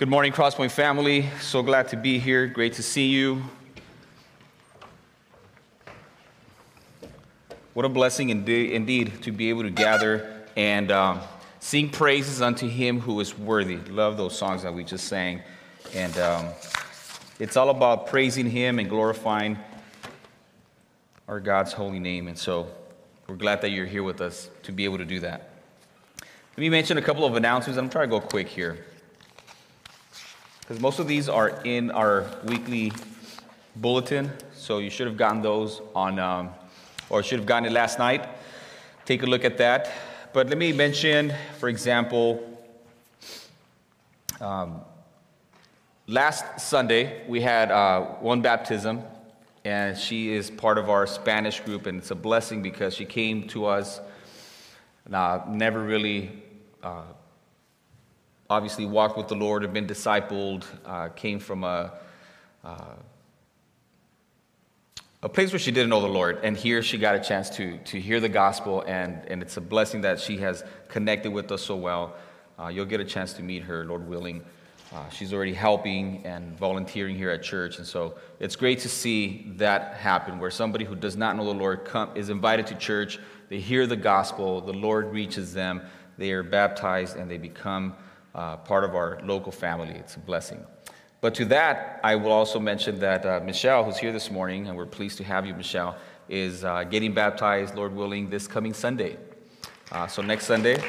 Good morning, Crosspoint family. So glad to be here. Great to see you. What a blessing indeed to be able to gather and sing praises unto him who is worthy. Love those songs that we just sang. And it's all about praising him and glorifying our God's holy name. And so we're glad that you're here with us to be able to do that. Let me mention a couple of announcements. I'm trying to go quick here, because most of these are in our weekly bulletin. So you should have gotten those on... or should have gotten it last night. Take a look at that. But let me mention, for example, last Sunday, we had one baptism, and she is part of our Spanish group, and it's a blessing because she came to us, never really, obviously walked with the Lord, had been discipled, came from a place where she didn't know the Lord, and here she got a chance to hear the gospel, and it's a blessing that she has connected with us so well. You'll get a chance to meet her, Lord willing. She's already helping and volunteering here at church, and so it's great to see that happen, where somebody who does not know the Lord is invited to church, they hear the gospel, the Lord reaches them, they are baptized, and they become part of our local family. It's a blessing. But to that, I will also mention that Michelle, who's here this morning, and we're pleased to have you, Michelle, is getting baptized, Lord willing, this coming Sunday. So next Sunday.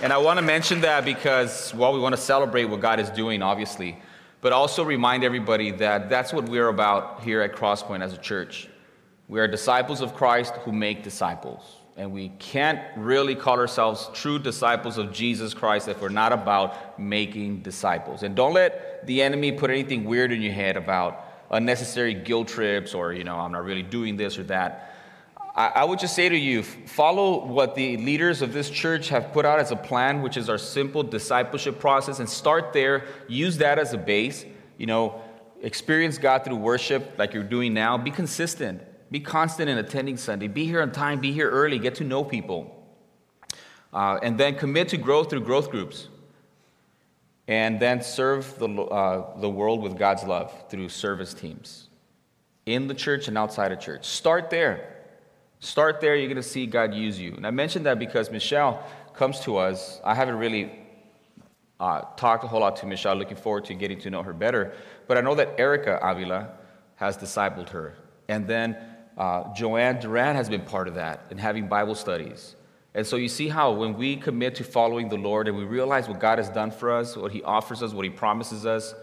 And I want to mention that because, well, we want to celebrate what God is doing, obviously, but also remind everybody that that's what we're about here at Crosspoint as a church. We are disciples of Christ who make disciples. And we can't really call ourselves true disciples of Jesus Christ if we're not about making disciples. And don't let the enemy put anything weird in your head about unnecessary guilt trips or, you know, I'm not really doing this or that. I would just say to you, follow what the leaders of this church have put out as a plan, which is our simple discipleship process, and start there. Use that as a base. You know, experience God through worship like you're doing now. Be consistent. Be constant in attending Sunday. Be here on time. Be here early. Get to know people. And then commit to growth through growth groups. And then serve the world with God's love through service teams in the church and outside of church. Start there. Start there. You're going to see God use you. And I mentioned that because Michelle comes to us. I haven't really talked a whole lot to Michelle. Looking forward to getting to know her better. But I know that Erica Avila has discipled her. And then Joanne Duran has been part of that and having Bible studies. And so you see how when we commit to following the Lord and we realize what God has done for us, what he offers us, what he promises us,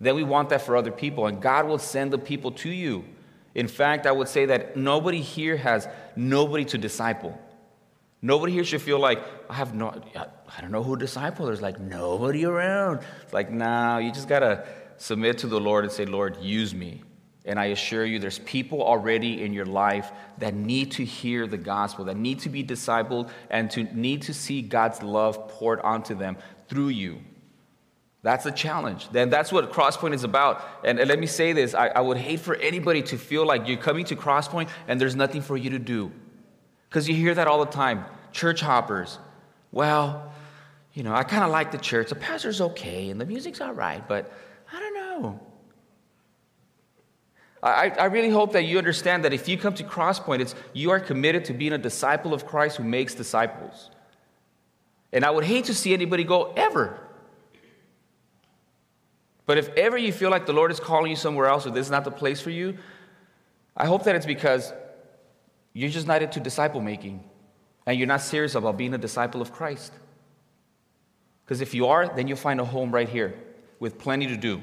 then we want that for other people. And God will send the people to you. In fact, I would say that nobody here has nobody to disciple. Nobody here should feel like, I don't know who to disciple. There's like nobody around. It's like, no, you just got to submit to the Lord and say, Lord, use me. And I assure you, there's people already in your life that need to hear the gospel, that need to be discipled, and to need to see God's love poured onto them through you. That's a challenge. Then that's what Crosspoint is about. And let me say this. I would hate for anybody to feel like you're coming to Crosspoint and there's nothing for you to do. Because you hear that all the time. Church hoppers. Well, you know, I kind of like the church. The pastor's okay, and the music's all right, but I don't know. I really hope that you understand that if you come to Crosspoint, you are committed to being a disciple of Christ who makes disciples. And I would hate to see anybody go ever. But if ever you feel like the Lord is calling you somewhere else or this is not the place for you, I hope that it's because you're just not into disciple making and you're not serious about being a disciple of Christ. Because if you are, then you'll find a home right here with plenty to do,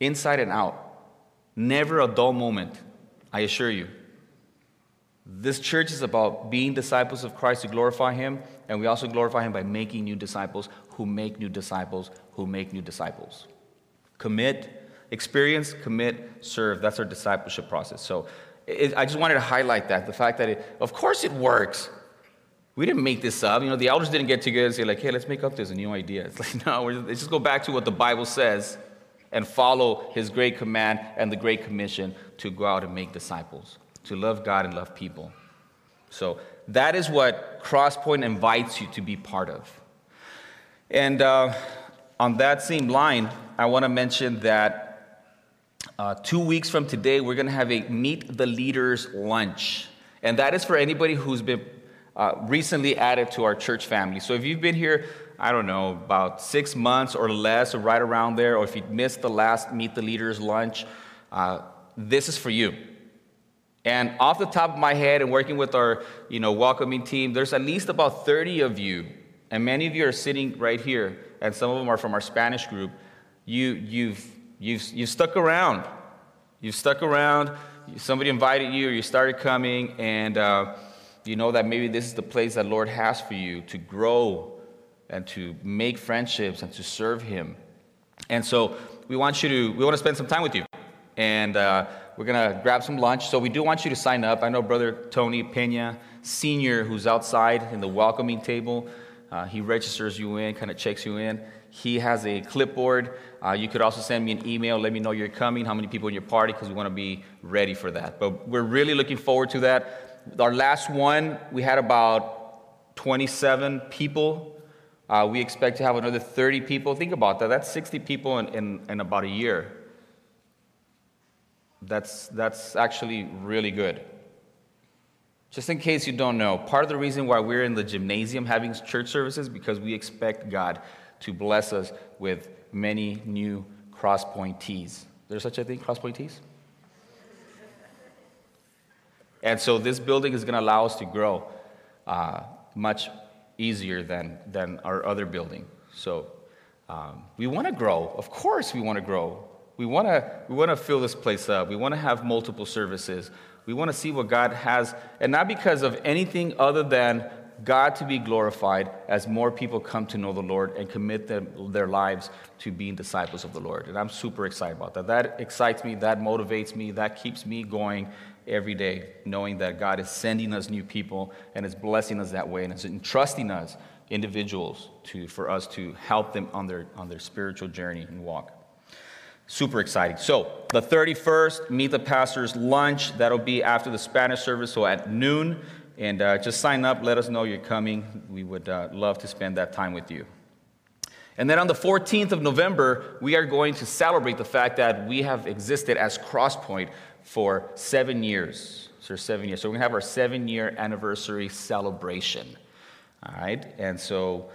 inside and out. Never a dull moment, I assure you. This church is about being disciples of Christ to glorify him, and we also glorify him by making new disciples who make new disciples who make new disciples. Commit, experience, commit, serve. That's our discipleship process. So I just wanted to highlight that, the fact that, of course it works. We didn't make this up. You know, the elders didn't get together and say, like, hey, let's make up this new idea. It's like, no, let's just go back to what the Bible says and follow his great command and the great commission to go out and make disciples, to love God and love people. So that is what Crosspoint invites you to be part of. And on that same line, I want to mention that 2 weeks from today, we're going to have a Meet the Leaders lunch. And that is for anybody who's been recently added to our church family. So if you've been here, I don't know, about 6 months or less, or right around there, or if you missed the last Meet the Leaders lunch, this is for you. And off the top of my head, and working with our, welcoming team, there's at least about 30 of you, and many of you are sitting right here, and some of them are from our Spanish group. You've stuck around. You've stuck around. Somebody invited you, or you started coming, and you know that maybe this is the place that Lord has for you to grow and to make friendships and to serve Him. And so we want to spend some time with you. And we're going to grab some lunch. So we do want you to sign up. I know Brother Tony Pena Sr., who's outside in the welcoming table, he registers you in, kind of checks you in. He has a clipboard. You could also send me an email. Let me know you're coming, how many people in your party, because we want to be ready for that. But we're really looking forward to that. Our last one, we had about 27 people. We expect to have another 30 people. Think about that. That's 60 people in about a year. That's actually really good. Just in case you don't know, part of the reason why we're in the gymnasium having church services because we expect God to bless us with many new Crosspointees. There's such a thing, Crosspointees? And so this building is going to allow us to grow much easier than our other building. So we want to grow. Of course we want to grow. We want to fill this place up. We want to have multiple services. We want to see what God has, and not because of anything other than God to be glorified as more people come to know the Lord and commit their lives to being disciples of the Lord. And I'm super excited about that. That excites me. That motivates me. That keeps me going every day, knowing that God is sending us new people and is blessing us that way and is entrusting us, individuals, for us to help them on their spiritual journey and walk. Super exciting. So, the 31st, Meet the Pastors lunch. That'll be after the Spanish service, so at noon. And just sign up. Let us know you're coming. We would love to spend that time with you. And then on the 14th of November, we are going to celebrate the fact that we have existed as Crosspoint for 7 years. So we're going to have our 7-year anniversary celebration. All right? And so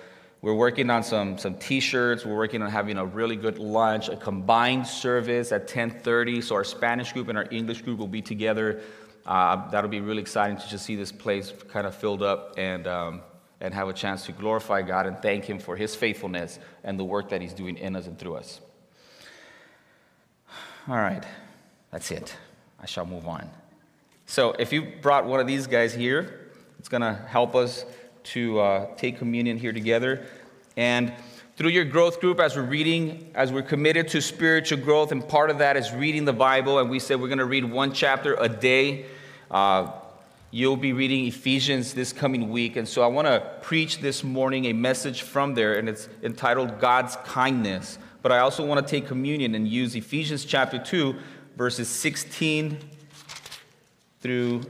we're working on some T-shirts. We're working on having a really good lunch, a combined service at 10:30. So our Spanish group and our English group will be together. That'll be really exciting to just see this place kind of filled up and have a chance to glorify God and thank Him for His faithfulness and the work that He's doing in us and through us. All right. That's it. I shall move on. So if you brought one of these guys here, it's going to help us to take communion here together. And through your growth group, as we're committed to spiritual growth, and part of that is reading the Bible, and we said we're going to read one chapter a day. You'll be reading Ephesians this coming week, and so I want to preach this morning a message from there, and it's entitled God's Kindness. But I also want to take communion and use Ephesians chapter 2, verses 16 through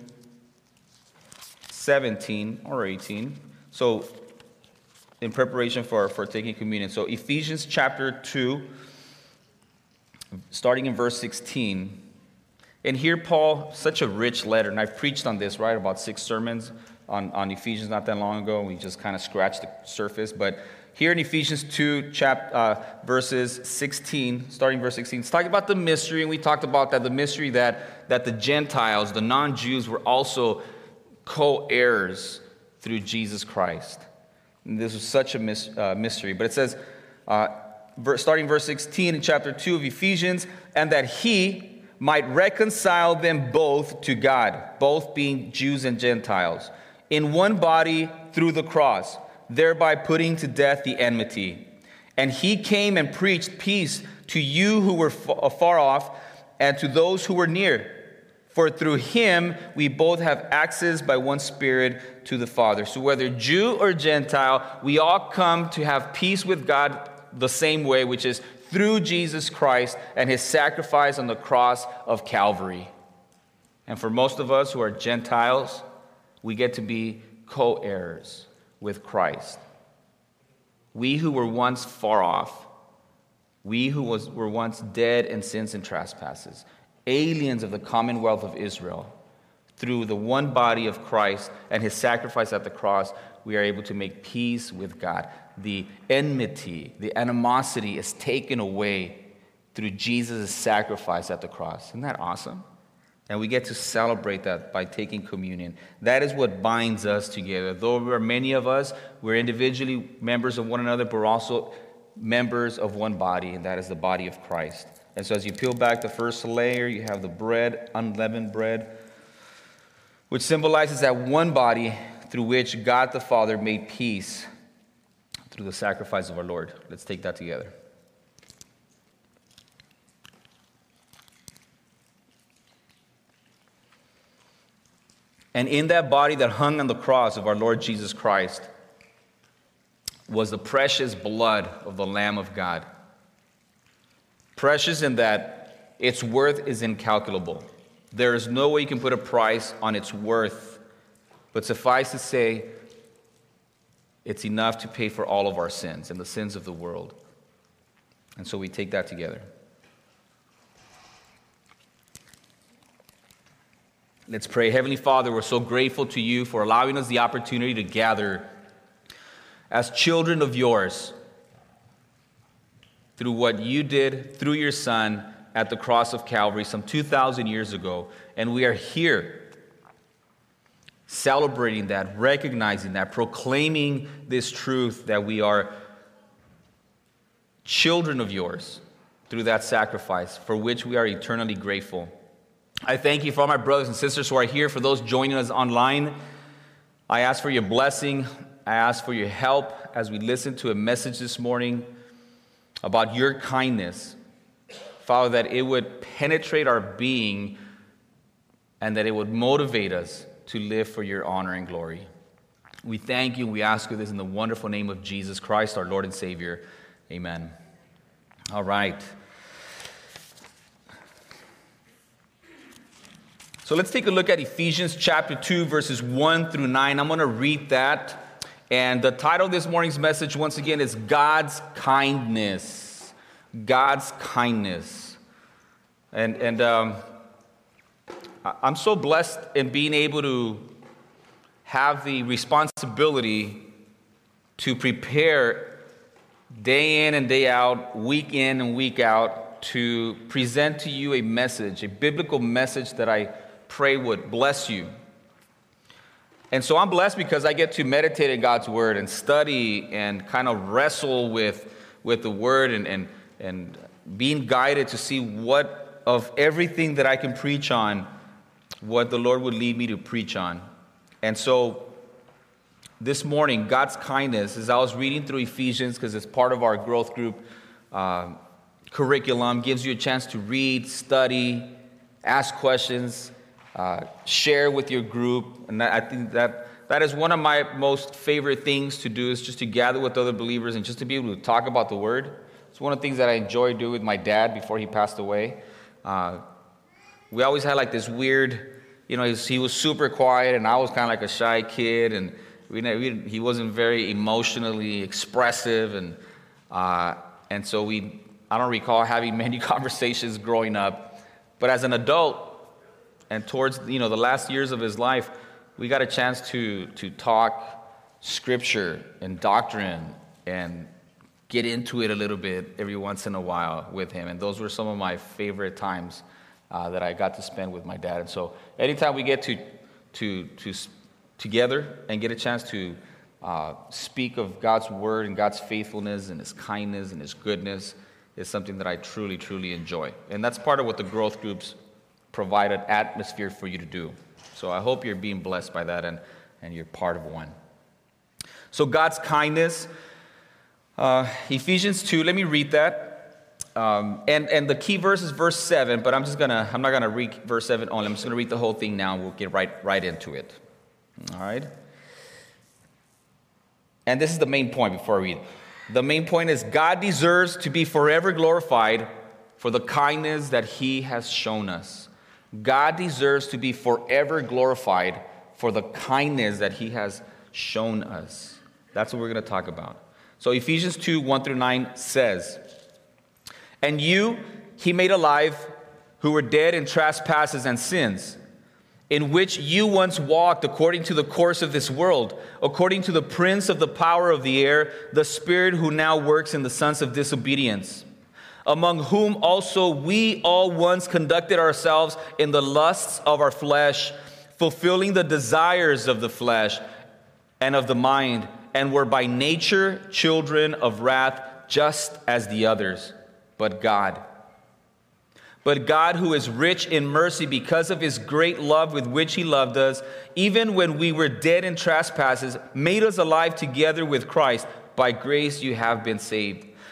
17 or 18. So, in preparation for taking communion. So, Ephesians chapter 2, starting in verse 16. And here, Paul, such a rich letter, and I've preached on this, right, about 6 sermons on Ephesians not that long ago. We just kind of scratched the surface. But here in Ephesians 2, verses 16, starting verse 16, it's talking about the mystery, and we talked about that, the mystery that the Gentiles, the non-Jews, were also co-heirs through Jesus Christ. And this was such a mystery. But it says, starting verse 16 in chapter 2 of Ephesians, and that He might reconcile them both to God, both being Jews and Gentiles, in one body through the cross, thereby putting to death the enmity. And He came and preached peace to you who were afar off and to those who were near. For through Him we both have access by one Spirit to the Father. So whether Jew or Gentile, we all come to have peace with God the same way, which is through Jesus Christ and His sacrifice on the cross of Calvary. And for most of us who are Gentiles, we get to be co-heirs with Christ. We who were once far off we who were once dead in sins and trespasses, aliens of the commonwealth of Israel, through the one body of Christ and his sacrifice at the cross, we are able to make peace with God. The enmity, the animosity is taken away through Jesus' sacrifice at the cross. Isn't that awesome? And we get to celebrate that by taking communion. That is what binds us together. Though there are many of us, we're individually members of one another, but we're also members of one body, and that is the body of Christ. And so as you peel back the first layer, you have the bread, unleavened bread, which symbolizes that one body through which God the Father made peace through the sacrifice of our Lord. Let's take that together. And in that body that hung on the cross of our Lord Jesus Christ was the precious blood of the Lamb of God. Precious in that its worth is incalculable. There is no way you can put a price on its worth, but suffice to say, it's enough to pay for all of our sins and the sins of the world. And so we take that together. Let's pray. Heavenly Father, we're so grateful to you for allowing us the opportunity to gather as children of yours through what you did through your Son at the cross of Calvary some 2,000 years ago. And we are here celebrating that, recognizing that, proclaiming this truth that we are children of yours through that sacrifice for which we are eternally grateful. I thank you for all my brothers and sisters who are here, for those joining us online. I ask for your blessing. I ask for your help as we listen to a message this morning about your kindness. Father, that it would penetrate our being and that it would motivate us to live for your honor and glory. We thank you. We ask you this in the wonderful name of Jesus Christ, our Lord and Savior. Amen. All right. So let's take a look at Ephesians chapter 2, verses 1 through 9. I'm going to read that. And the title of this morning's message, once again, is God's Kindness. God's Kindness. And I'm so blessed in being able to have the responsibility to prepare day in and day out, week in and week out, to present to you a message, a biblical message that I pray would bless you. And so I'm blessed because I get to meditate on God's word and study and kind of wrestle with the word and being guided to see what of everything that I can preach on, what the Lord would lead me to preach on. And so this morning, God's kindness, as I was reading through Ephesians, because it's part of our growth group curriculum, gives you a chance to read, study, ask questions, share with your group. And I think that is one of my most favorite things to do, is just to gather with other believers and just to be able to talk about the word. It's one of the things that I enjoy doing with my dad before he passed away. We always had like this weird, he was super quiet and I was kind of like a shy kid, and he wasn't very emotionally expressive, and so I don't recall having many conversations growing up. But as an adult, and towards the last years of his life, we got a chance to talk scripture and doctrine and get into it a little bit every once in a while with him. And those were some of my favorite times that I got to spend with my dad. And so anytime we get to together and get a chance to speak of God's word and God's faithfulness and his kindness and his goodness is something that I truly, truly enjoy. And that's part of what the growth groups provide an atmosphere for you to do. So I hope you're being blessed by that and you're part of one. So God's kindness, Ephesians 2, let me read that. And the key verse is verse 7, but I'm not going to read verse 7 only. I'm just going to read the whole thing now and we'll get right into it. All right? And this is the main point before I read. The main point is God deserves to be forever glorified for the kindness that he has shown us. God deserves to be forever glorified for the kindness that he has shown us. That's what we're going to talk about. So Ephesians 2, 1 through 9 says, And you he made alive who were dead in trespasses and sins, in which you once walked according to the course of this world, according to the prince of the power of the air, the spirit who now works in the sons of disobedience, among whom also we all once conducted ourselves in the lusts of our flesh, fulfilling the desires of the flesh and of the mind, and were by nature children of wrath, just as the others. But God, who is rich in mercy because of his great love with which he loved us, even when we were dead in trespasses, made us alive together with Christ. By grace you have been saved.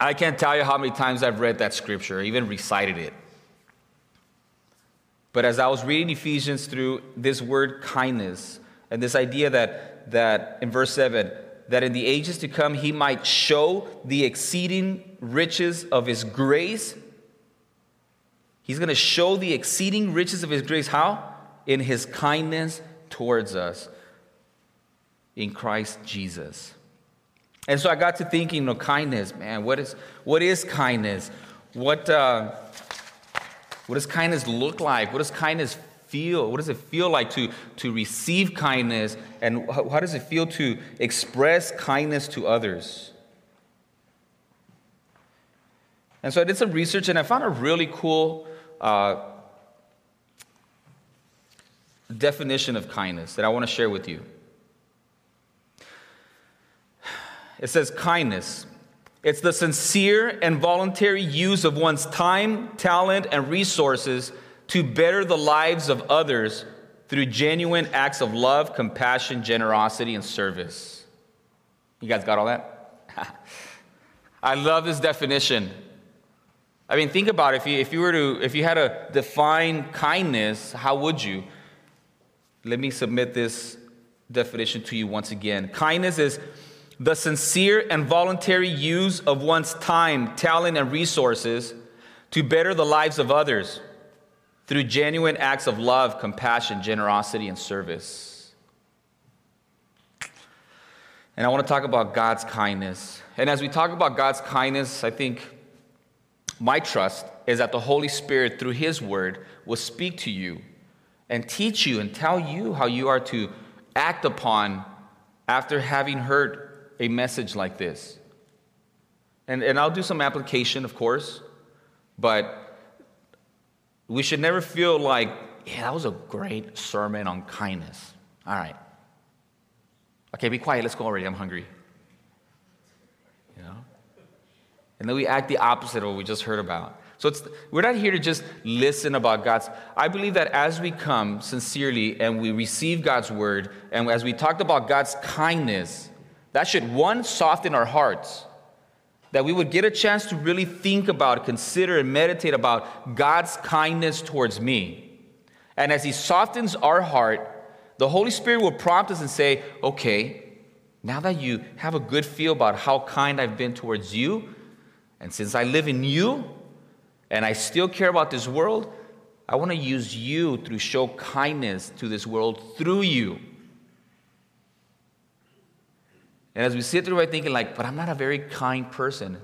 I can't tell you how many times I've read that scripture, even recited it. But as I was reading Ephesians through this word kindness, and this idea that in verse 7, that in the ages to come he might show the exceeding riches of his grace. He's going to show the exceeding riches of his grace. How? In his kindness towards us in Christ Jesus. And so I got to thinking, kindness, man, what is kindness? What does kindness look like? What does kindness feel? What does it feel like to receive kindness? And how does it feel to express kindness to others? And so I did some research, and I found a really cool definition of kindness that I want to share with you. It says, kindness, it's the sincere and voluntary use of one's time, talent, and resources to better the lives of others through genuine acts of love, compassion, generosity, and service. You guys got all that? I love this definition. I mean, think about it. If you had to define kindness, how would you? Let me submit this definition to you once again. Kindness is the sincere and voluntary use of one's time, talent, and resources to better the lives of others through genuine acts of love, compassion, generosity, and service. And I want to talk about God's kindness. And as we talk about God's kindness, I think my trust is that the Holy Spirit, through his word, will speak to you and teach you and tell you how you are to act upon after having heard a message like this. And I'll do some application, of course, but we should never feel like, yeah, that was a great sermon on kindness. All right. Okay, be quiet. Let's go already. I'm hungry. You know? And then we act the opposite of what we just heard about. So we're not here to just listen about God's. I believe that as we come sincerely and we receive God's word, and as we talked about God's kindness, that should, one, soften our hearts, that we would get a chance to really think about, consider, and meditate about God's kindness towards me. And as he softens our heart, the Holy Spirit will prompt us and say, okay, now that you have a good feel about how kind I've been towards you, and since I live in you, and I still care about this world, I want to use you to show kindness to this world through you. And as we sit there, we're thinking like, but I'm not a very kind person.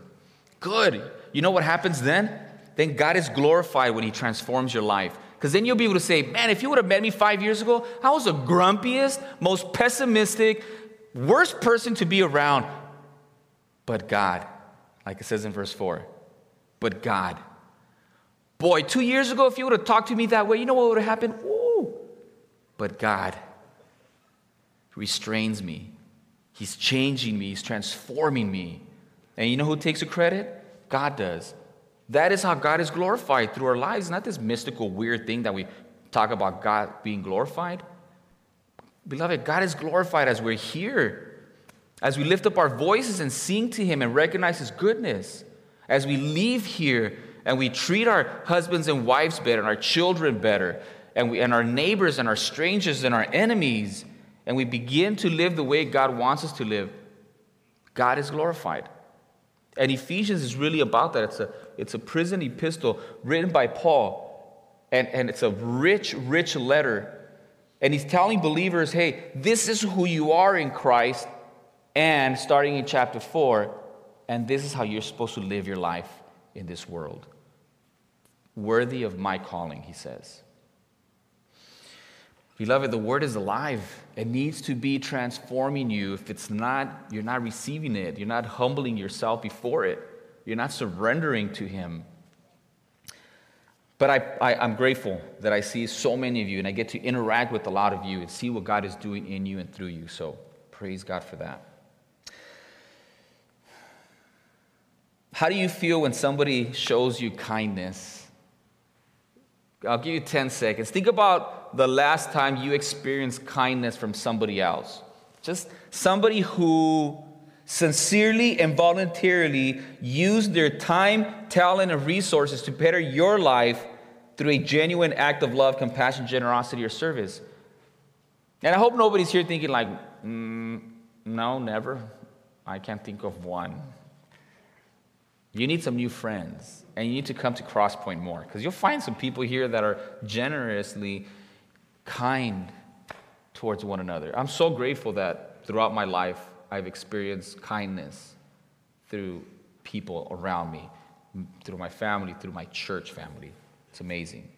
Good. You know what happens then? Then God is glorified when he transforms your life. Because then you'll be able to say, man, if you would have met me 5 years ago, I was the grumpiest, most pessimistic, worst person to be around. But God, like it says in verse 4, but God. Boy, 2 years ago, if you would have talked to me that way, you know what would have happened? Ooh. But God restrains me. He's changing me. He's transforming me. And you know who takes the credit? God does. That is how God is glorified through our lives, not this mystical, weird thing that we talk about God being glorified. Beloved, God is glorified as we're here. As we lift up our voices and sing to him and recognize his goodness, as we leave here and we treat our husbands and wives better, and our children better, and our neighbors and our strangers and our enemies, and we begin to live the way God wants us to live, God is glorified. And Ephesians is really about that. It's a prison epistle written by Paul, and it's a rich, rich letter. And he's telling believers, hey, this is who you are in Christ, and starting in chapter 4, and this is how you're supposed to live your life in this world. Worthy of my calling, he says. Beloved, the word is alive. It needs to be transforming you. If it's not, you're not receiving it. You're not humbling yourself before it. You're not surrendering to him. But I'm grateful that I see so many of you, and I get to interact with a lot of you and see what God is doing in you and through you. So praise God for that. How do you feel when somebody shows you kindness? I'll give you 10 seconds. Think about the last time you experienced kindness from somebody else. Just somebody who sincerely and voluntarily used their time, talent, and resources to better your life through a genuine act of love, compassion, generosity, or service. And I hope nobody's here thinking like, no, never. I can't think of one. You need some new friends, and you need to come to Crosspoint more, because you'll find some people here that are generously kind towards one another. I'm so grateful that throughout my life, I've experienced kindness through people around me, through my family, through my church family. It's amazing.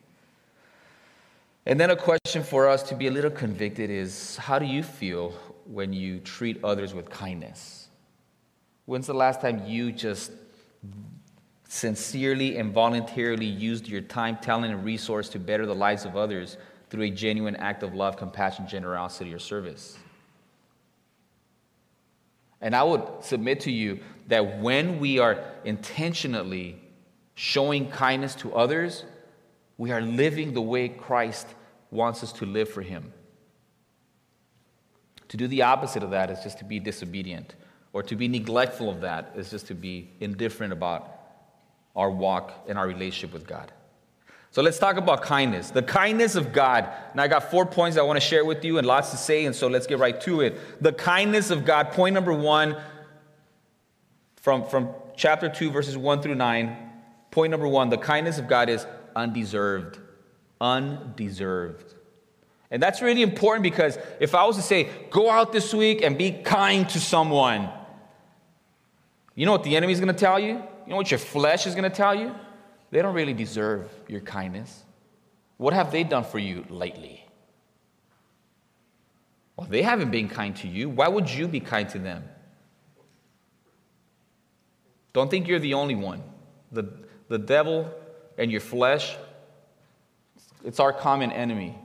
And then a question for us to be a little convicted is, how do you feel when you treat others with kindness? When's the last time you just sincerely and voluntarily used your time, talent, and resource to better the lives of others through a genuine act of love, compassion, generosity, or service? And I would submit to you that when we are intentionally showing kindness to others, we are living the way Christ wants us to live for him. To do the opposite of that is just to be disobedient, or to be neglectful of that is just to be indifferent about our walk and our relationship with God. So let's talk about kindness, the kindness of God. And I got 4 points I want to share with you and lots to say, and so let's get right to it. The kindness of God, point number 1, from chapter 2, verses 1-9. Point number 1, the kindness of God is undeserved. Undeserved. And that's really important, because if I was to say, go out this week and be kind to someone, you know what the enemy is going to tell you? You know what your flesh is going to tell you? They don't really deserve your kindness. What have they done for you lately? Well, they haven't been kind to you. Why would you be kind to them? Don't think you're the only one. The devil and your flesh, it's our common enemy,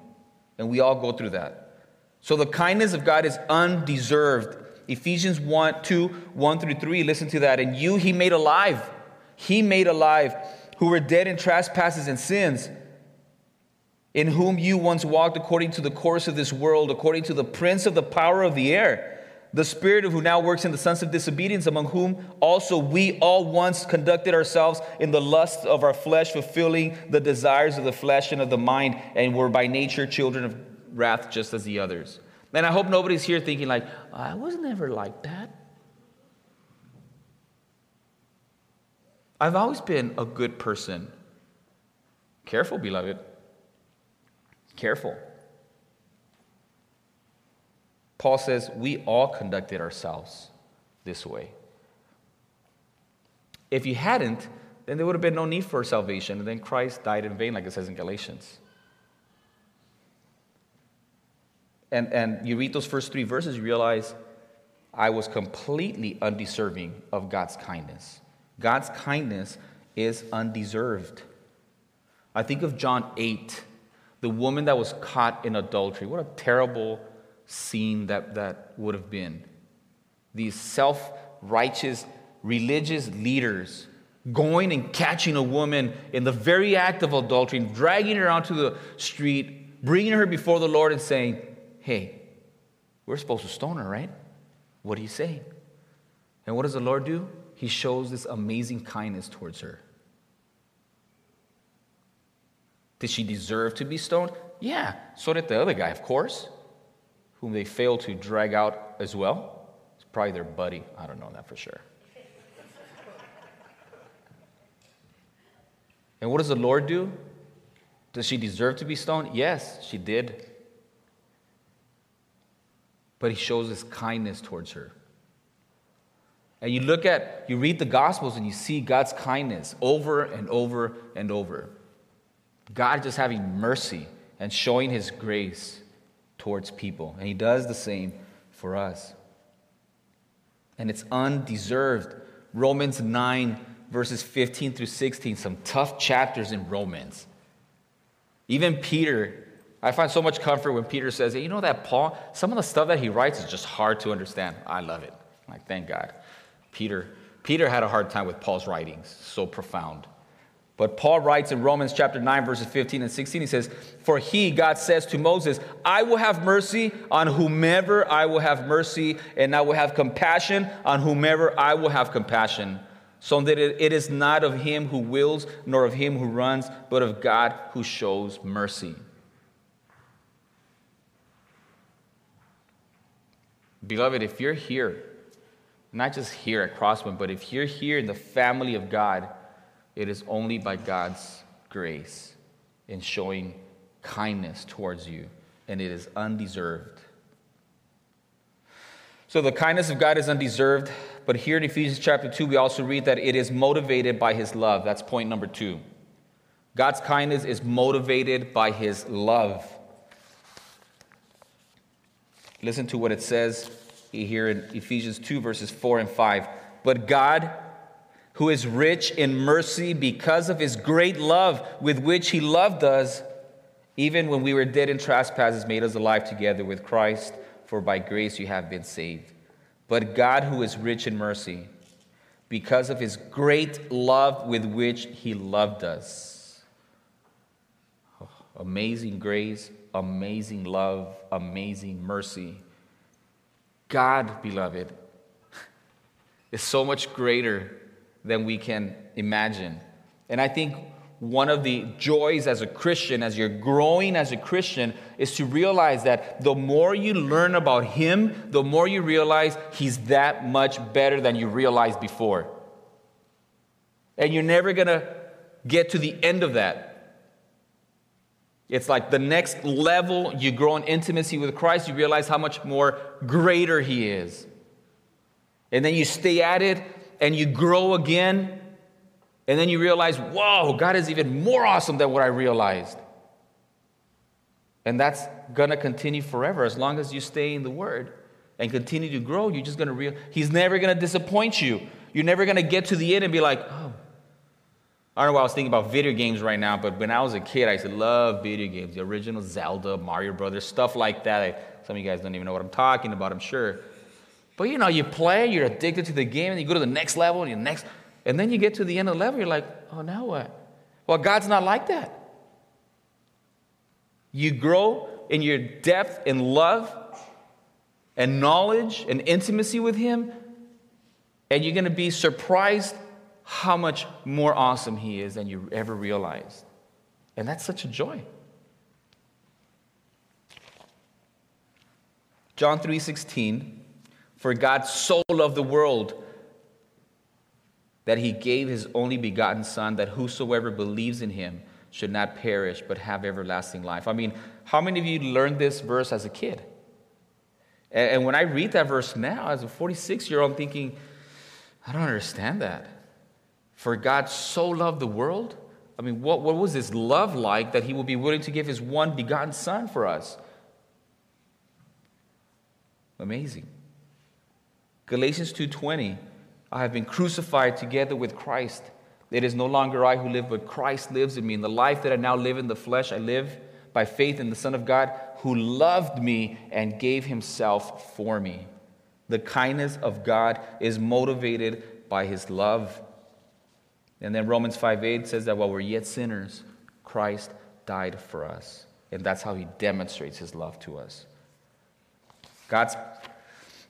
and we all go through that. So the kindness of God is undeserved. Ephesians 2:1-3, listen to that. And you he made alive, who were dead in trespasses and sins, in whom you once walked according to the course of this world, according to the prince of the power of the air, the spirit of who now works in the sons of disobedience, among whom also we all once conducted ourselves in the lust of our flesh, fulfilling the desires of the flesh and of the mind, and were by nature children of wrath just as the others. And I hope nobody's here thinking like, I was never like that. I've always been a good person. Careful, beloved. Careful. Paul says we all conducted ourselves this way. If you hadn't, then there would have been no need for salvation, and then Christ died in vain, like it says in Galatians. And you read those first 3 verses, you realize I was completely undeserving of God's kindness. God's kindness is undeserved. I think of John 8, the woman that was caught in adultery. What a terrible scene that would have been. These self-righteous religious leaders going and catching a woman in the very act of adultery and dragging her onto the street, bringing her before the Lord and saying, hey, we're supposed to stone her, right? What do you say? And what does the Lord do? He shows this amazing kindness towards her. Did she deserve to be stoned? Yeah, so did the other guy, of course, whom they failed to drag out as well. It's probably their buddy. I don't know that for sure. And what does the Lord do? Does she deserve to be stoned? Yes, she did. But he shows his kindness towards her. And you read the Gospels and you see God's kindness over and over and over. God just having mercy and showing his grace towards people. And he does the same for us. And it's undeserved. Romans 9, verses 15 through 16, some tough chapters in Romans. Even Peter, I find so much comfort when Peter says, hey, you know that Paul, some of the stuff that he writes is just hard to understand. I love it. Like, thank God. Peter had a hard time with Paul's writings, so profound. But Paul writes in Romans chapter 9, verses 15 and 16, he says, for he, God says to Moses, I will have mercy on whomever I will have mercy, and I will have compassion on whomever I will have compassion, so that it is not of him who wills, nor of him who runs, but of God who shows mercy. Beloved, if you're here, not just here at Crosspoint, but if you're here in the family of God, it is only by God's grace in showing kindness towards you, and it is undeserved. So the kindness of God is undeserved, but here in Ephesians chapter 2, we also read that it is motivated by his love. That's point number 2. God's kindness is motivated by his love. Listen to what it says here in Ephesians 2, verses 4 and 5. But God, who is rich in mercy because of his great love with which he loved us, even when we were dead in trespasses, made us alive together with Christ, for by grace you have been saved. But God, who is rich in mercy, because of his great love with which he loved us. Oh, amazing grace, amazing love, amazing mercy. God, beloved, is so much greater than we can imagine. And I think one of the joys as a Christian, as you're growing as a Christian, is to realize that the more you learn about him, the more you realize he's that much better than you realized before. And you're never going to get to the end of that. It's like the next level you grow in intimacy with Christ, you realize how much more greater he is. And then you stay at it, and you grow again, and then you realize, whoa, God is even more awesome than what I realized. And that's going to continue forever. As long as you stay in the Word and continue to grow, you're just going to realize he's never going to disappoint you. You're never going to get to the end and be like, oh. I don't know why I was thinking about video games right now, but when I was a kid, I used to love video games. The original Zelda, Mario Brothers, stuff like that. Some of you guys don't even know what I'm talking about, I'm sure. But, you know, you play, you're addicted to the game, and you go to the next level, and and then you get to the end of the level, you're like, oh, now what? Well, God's not like that. You grow in your depth in love and knowledge and intimacy with him, and you're going to be surprised how much more awesome he is than you ever realized. And that's such a joy. John 3:16, for God so loved the world that he gave his only begotten Son, that whosoever believes in him should not perish but have everlasting life. I mean, how many of you learned this verse as a kid? And when I read that verse now, as a 46-year-old, I'm thinking, I don't understand that. For God so loved the world? I mean, what was his love like that he would be willing to give his one begotten Son for us? Amazing. Galatians 2:20, I have been crucified together with Christ. It is no longer I who live, but Christ lives in me. In the life that I now live in the flesh, I live by faith in the Son of God who loved me and gave himself for me. The kindness of God is motivated by his love. And then Romans 5:8 says that while we're yet sinners, Christ died for us. And that's how he demonstrates his love to us.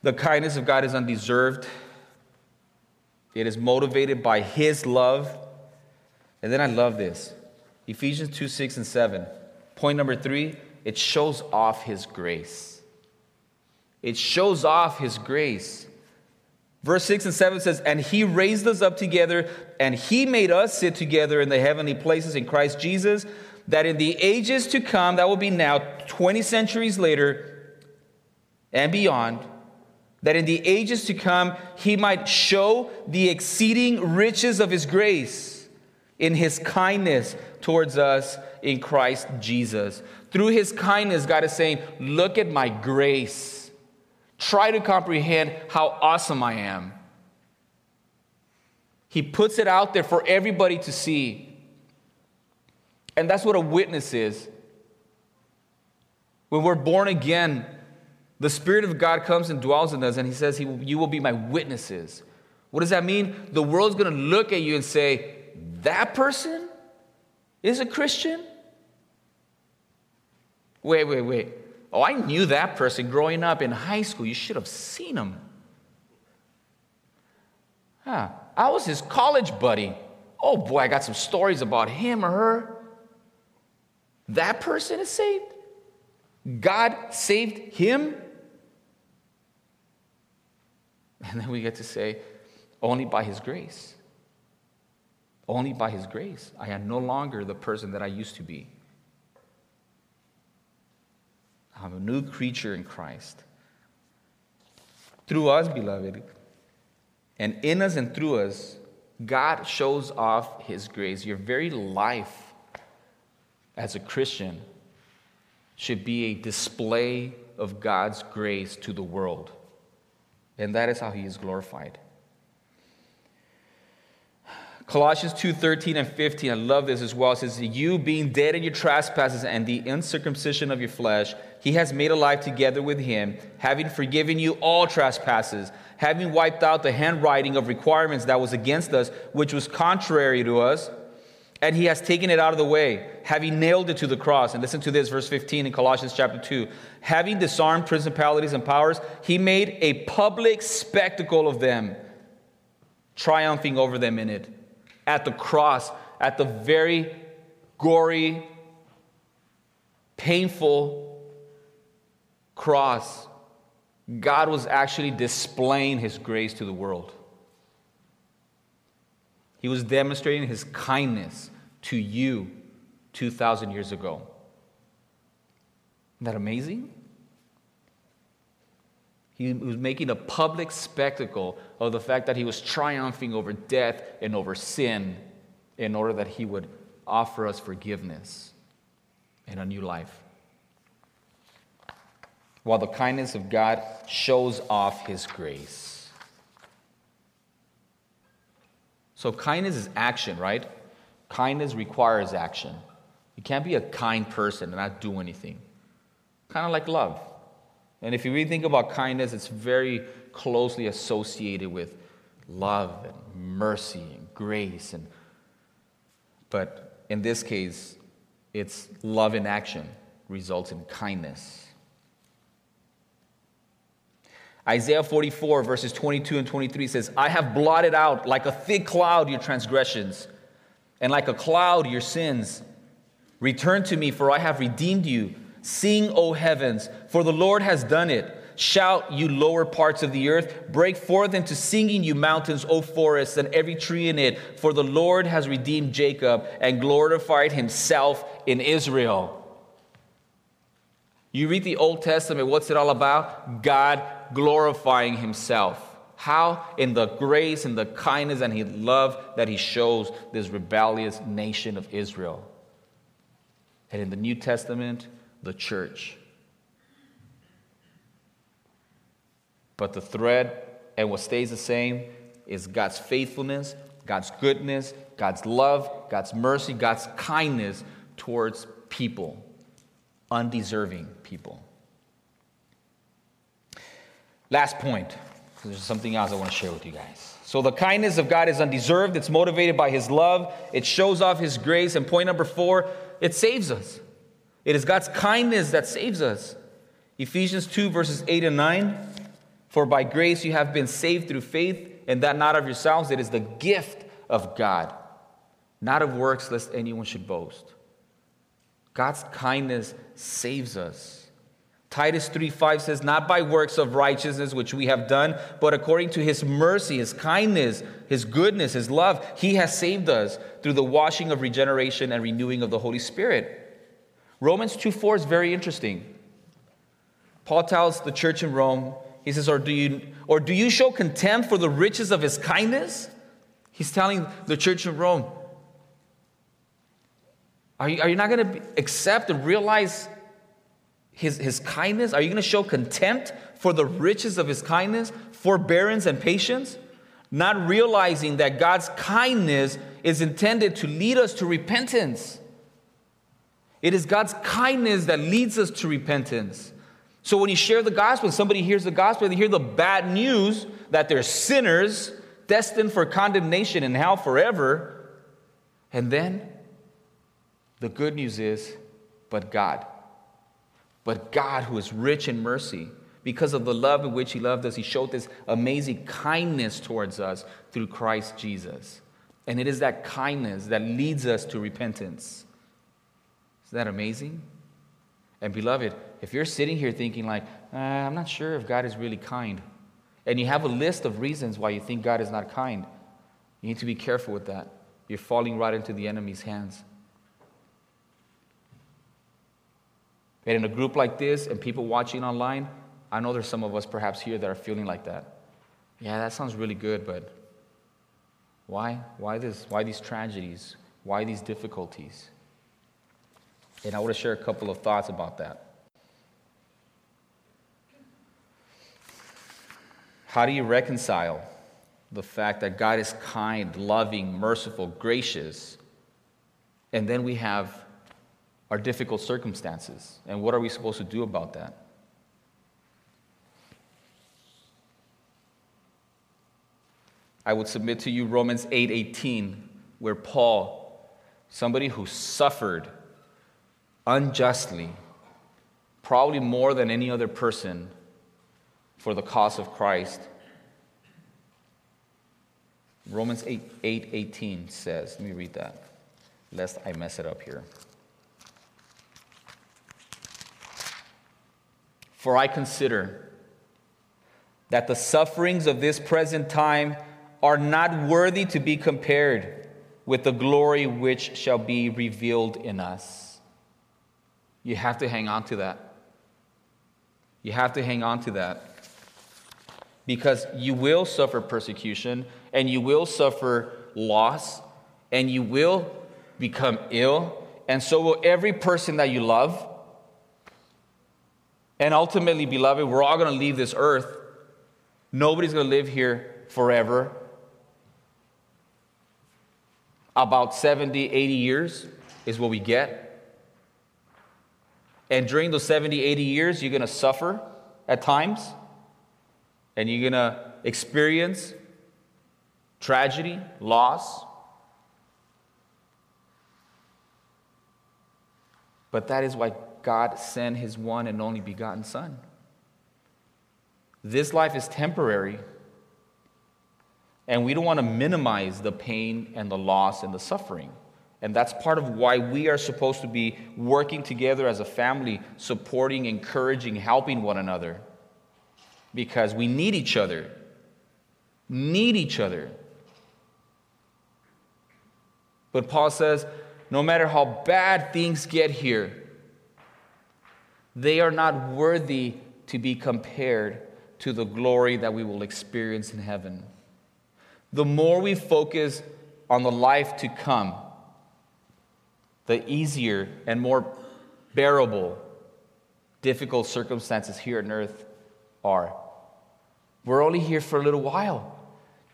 The kindness of God is undeserved. It is motivated by his love. And then I love this. Ephesians 2, 6, and 7. Point number 3, it shows off his grace. It shows off his grace. Verse 6 and 7 says, and he raised us up together, and he made us sit together in the heavenly places in Christ Jesus, that in the ages to come, that will be now 20 centuries later and beyond, that in the ages to come, he might show the exceeding riches of his grace in his kindness towards us in Christ Jesus. Through his kindness, God is saying, look at my grace. Try to comprehend how awesome I am. He puts it out there for everybody to see. And that's what a witness is. When we're born again, the Spirit of God comes and dwells in us, and he says, you will be my witnesses. What does that mean? The world's going to look at you and say, that person is a Christian? Wait. Oh, I knew that person growing up in high school. You should have seen him. Huh. I was his college buddy. Oh, boy, I got some stories about him or her. That person is saved? God saved him? And then we get to say, only by his grace. Only by his grace. I am no longer the person that I used to be. I'm a new creature in Christ. Through us, beloved, and in us and through us, God shows off his grace. Your very life as a Christian should be a display of God's grace to the world. And that is how he is glorified. Colossians 2, 13 and 15, I love this as well. It says, you being dead in your trespasses and the uncircumcision of your flesh, he has made alive together with him, having forgiven you all trespasses, having wiped out the handwriting of requirements that was against us, which was contrary to us, and he has taken it out of the way, having nailed it to the cross. And listen to this, verse 15 in Colossians chapter 2. Having disarmed principalities and powers, he made a public spectacle of them, triumphing over them in it. At the cross, at the very gory, painful cross, God was actually displaying his grace to the world. He was demonstrating his kindness to you 2,000 years ago. Isn't that amazing? He was making a public spectacle of the fact that he was triumphing over death and over sin in order that he would offer us forgiveness and a new life. While the kindness of God shows off his grace. So kindness is action, right? Kindness requires action. You can't be a kind person and not do anything. Kind of like love. And if you really think about kindness, it's very closely associated with love and mercy and grace. But in this case, it's love in action results in kindness. Isaiah 44, verses 22 and 23 says, I have blotted out like a thick cloud your transgressions, and like a cloud your sins. Return to me, for I have redeemed you. Sing, O heavens, for the Lord has done it. Shout, you lower parts of the earth. Break forth into singing, you mountains, O forests, and every tree in it. For the Lord has redeemed Jacob and glorified himself in Israel. You read the Old Testament, what's it all about? God glorifying himself. How? In the grace and the kindness and his love that he shows this rebellious nation of Israel. And in the New Testament, the church. But the thread and what stays the same is God's faithfulness, God's goodness, God's love, God's mercy, God's kindness towards people, undeserving people. Last point. There's something else I want to share with you guys. So the kindness of God is undeserved. It's motivated by his love. It shows off his grace. And point number 4, it saves us. It is God's kindness that saves us. Ephesians 2, verses 8 and 9. For by grace you have been saved through faith, and that not of yourselves. It is the gift of God, not of works, lest anyone should boast. God's kindness saves us. Titus 3:5 says, not by works of righteousness which we have done, but according to his mercy, his kindness, his goodness, his love, he has saved us through the washing of regeneration and renewing of the Holy Spirit. Romans 2:4 is very interesting. Paul tells the church in Rome, he says, or do you show contempt for the riches of his kindness? He's telling the church in Rome, are you not going to accept and realize his kindness? Are you going to show contempt for the riches of his kindness, forbearance and patience? Not realizing that God's kindness is intended to lead us to repentance. It is God's kindness that leads us to repentance. So when you share the gospel, somebody hears the gospel, they hear the bad news that they're sinners destined for condemnation in hell forever. And then the good news is, but God who is rich in mercy, because of the love in which he loved us, he showed this amazing kindness towards us through Christ Jesus. And it is that kindness that leads us to repentance. Isn't that amazing? And beloved, if you're sitting here thinking like, I'm not sure if God is really kind, and you have a list of reasons why you think God is not kind, you need to be careful with that. You're falling right into the enemy's hands. And in a group like this and people watching online, I know there's some of us perhaps here that are feeling like that. Yeah, that sounds really good, but why? Why this? Why these tragedies? Why these difficulties? And I want to share a couple of thoughts about that. How do you reconcile the fact that God is kind, loving, merciful, gracious, and then we have our difficult circumstances? And what are we supposed to do about that? I would submit to you Romans 8:18, where Paul, somebody who suffered unjustly, probably more than any other person for the cause of Christ. Romans 8:18 says, let me read that, lest I mess it up here. For I consider that the sufferings of this present time are not worthy to be compared with the glory which shall be revealed in us. You have to hang on to that. You have to hang on to that. Because you will suffer persecution, and you will suffer loss, and you will become ill, and so will every person that you love. And ultimately, beloved, we're all going to leave this earth. Nobody's going to live here forever. About 70, 80 years is what we get. And during those 70, 80 years, you're going to suffer at times. And you're going to experience tragedy, loss. But that is why God sent his one and only begotten Son. This life is temporary. And we don't want to minimize the pain and the loss and the suffering. And that's part of why we are supposed to be working together as a family, supporting, encouraging, helping one another. Because we need each other. Need each other. But Paul says, no matter how bad things get here, they are not worthy to be compared to the glory that we will experience in heaven. The more we focus on the life to come, the easier and more bearable difficult circumstances here on earth are. We're only here for a little while.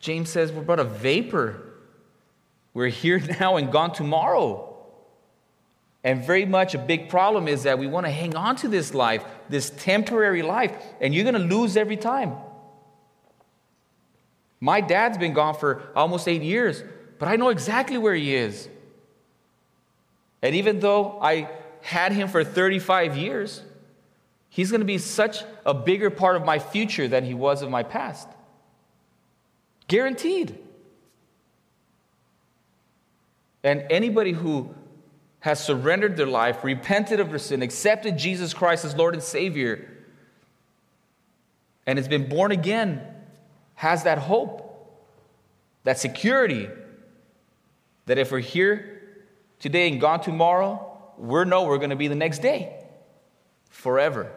James says we're but a vapor. We're here now and gone tomorrow. And very much a big problem is that we want to hang on to this life, this temporary life, and you're going to lose every time. My dad's been gone for almost 8 years, but I know exactly where he is. And even though I had him for 35 years, he's going to be such a bigger part of my future than he was of my past. Guaranteed. And anybody who has surrendered their life, repented of their sin, accepted Jesus Christ as Lord and Savior, and has been born again, has that hope, that security, that if we're here today and gone tomorrow, we know we're going to be the next day, forever.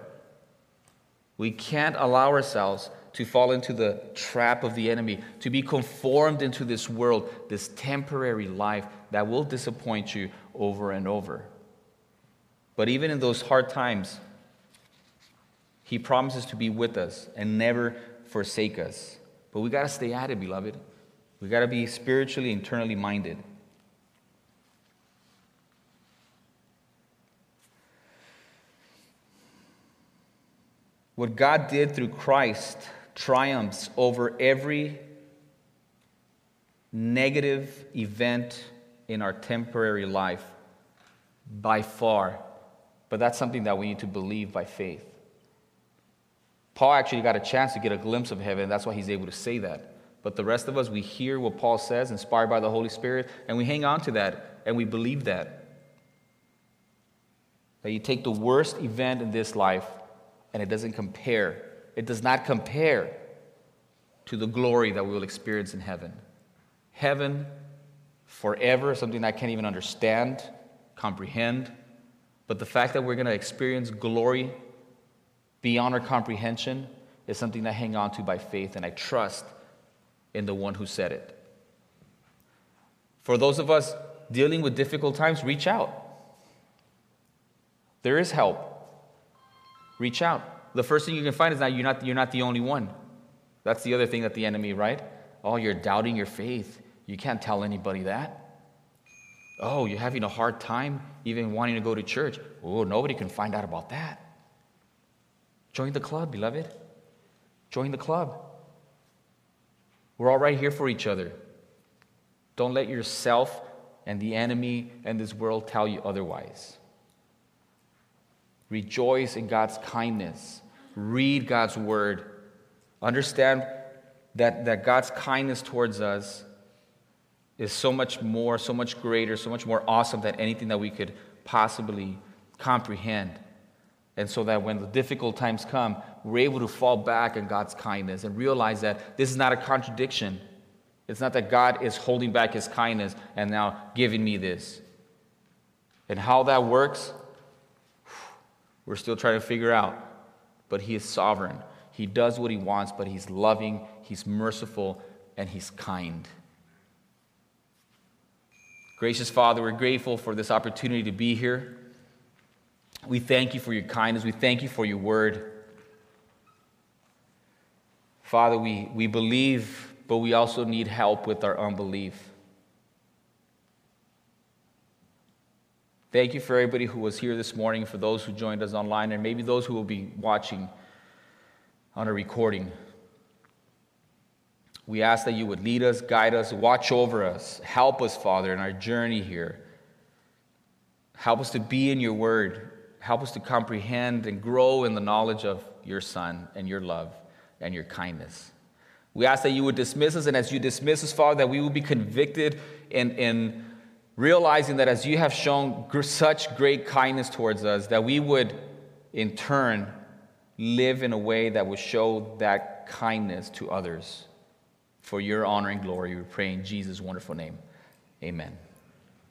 We can't allow ourselves to fall into the trap of the enemy, to be conformed into this world, this temporary life that will disappoint you over and over. But even in those hard times, he promises to be with us and never forsake us. But we got to stay at it, beloved. We got to be spiritually, internally minded. What God did through Christ triumphs over every negative event in our temporary life by far. But that's something that we need to believe by faith. Paul actually got a chance to get a glimpse of heaven. That's why he's able to say that. But the rest of us, we hear what Paul says, inspired by the Holy Spirit, and we hang on to that, and we believe that. That you take the worst event in this life, and it doesn't compare. It does not compare to the glory that we will experience in heaven. Heaven forever, something I can't even understand, comprehend. But the fact that we're going to experience glory beyond our comprehension is something I hang on to by faith, and I trust in the one who said it. For those of us dealing with difficult times, reach out. There is help. Reach out. The first thing you can find is that you're not the only one. That's the other thing that the enemy, right? Oh, you're doubting your faith. You can't tell anybody that. Oh, you're having a hard time even wanting to go to church. Oh, nobody can find out about that. Join the club, beloved. Join the club. We're all right here for each other. Don't let yourself and the enemy and this world tell you otherwise. Rejoice in God's kindness. Read God's word. Understand that God's kindness towards us is so much more, so much greater, so much more awesome than anything that we could possibly comprehend. And so that when the difficult times come, we're able to fall back on God's kindness and realize that this is not a contradiction. It's not that God is holding back his kindness and now giving me this. And how that works, we're still trying to figure out, but he is sovereign. He does what he wants, but he's loving, he's merciful, and he's kind. Gracious Father, we're grateful for this opportunity to be here. We thank you for your kindness. We thank you for your word. Father, we believe, but we also need help with our unbelief. Thank you for everybody who was here this morning, for those who joined us online, and maybe those who will be watching on a recording. We ask that you would lead us, guide us, watch over us, help us, Father, in our journey here. Help us to be in your word. Help us to comprehend and grow in the knowledge of your Son and your love and your kindness. We ask that you would dismiss us, and as you dismiss us, Father, that we will be convicted and realizing that as you have shown such great kindness towards us, that we would, in turn, live in a way that would show that kindness to others. For your honor and glory, we pray in Jesus' wonderful name. Amen.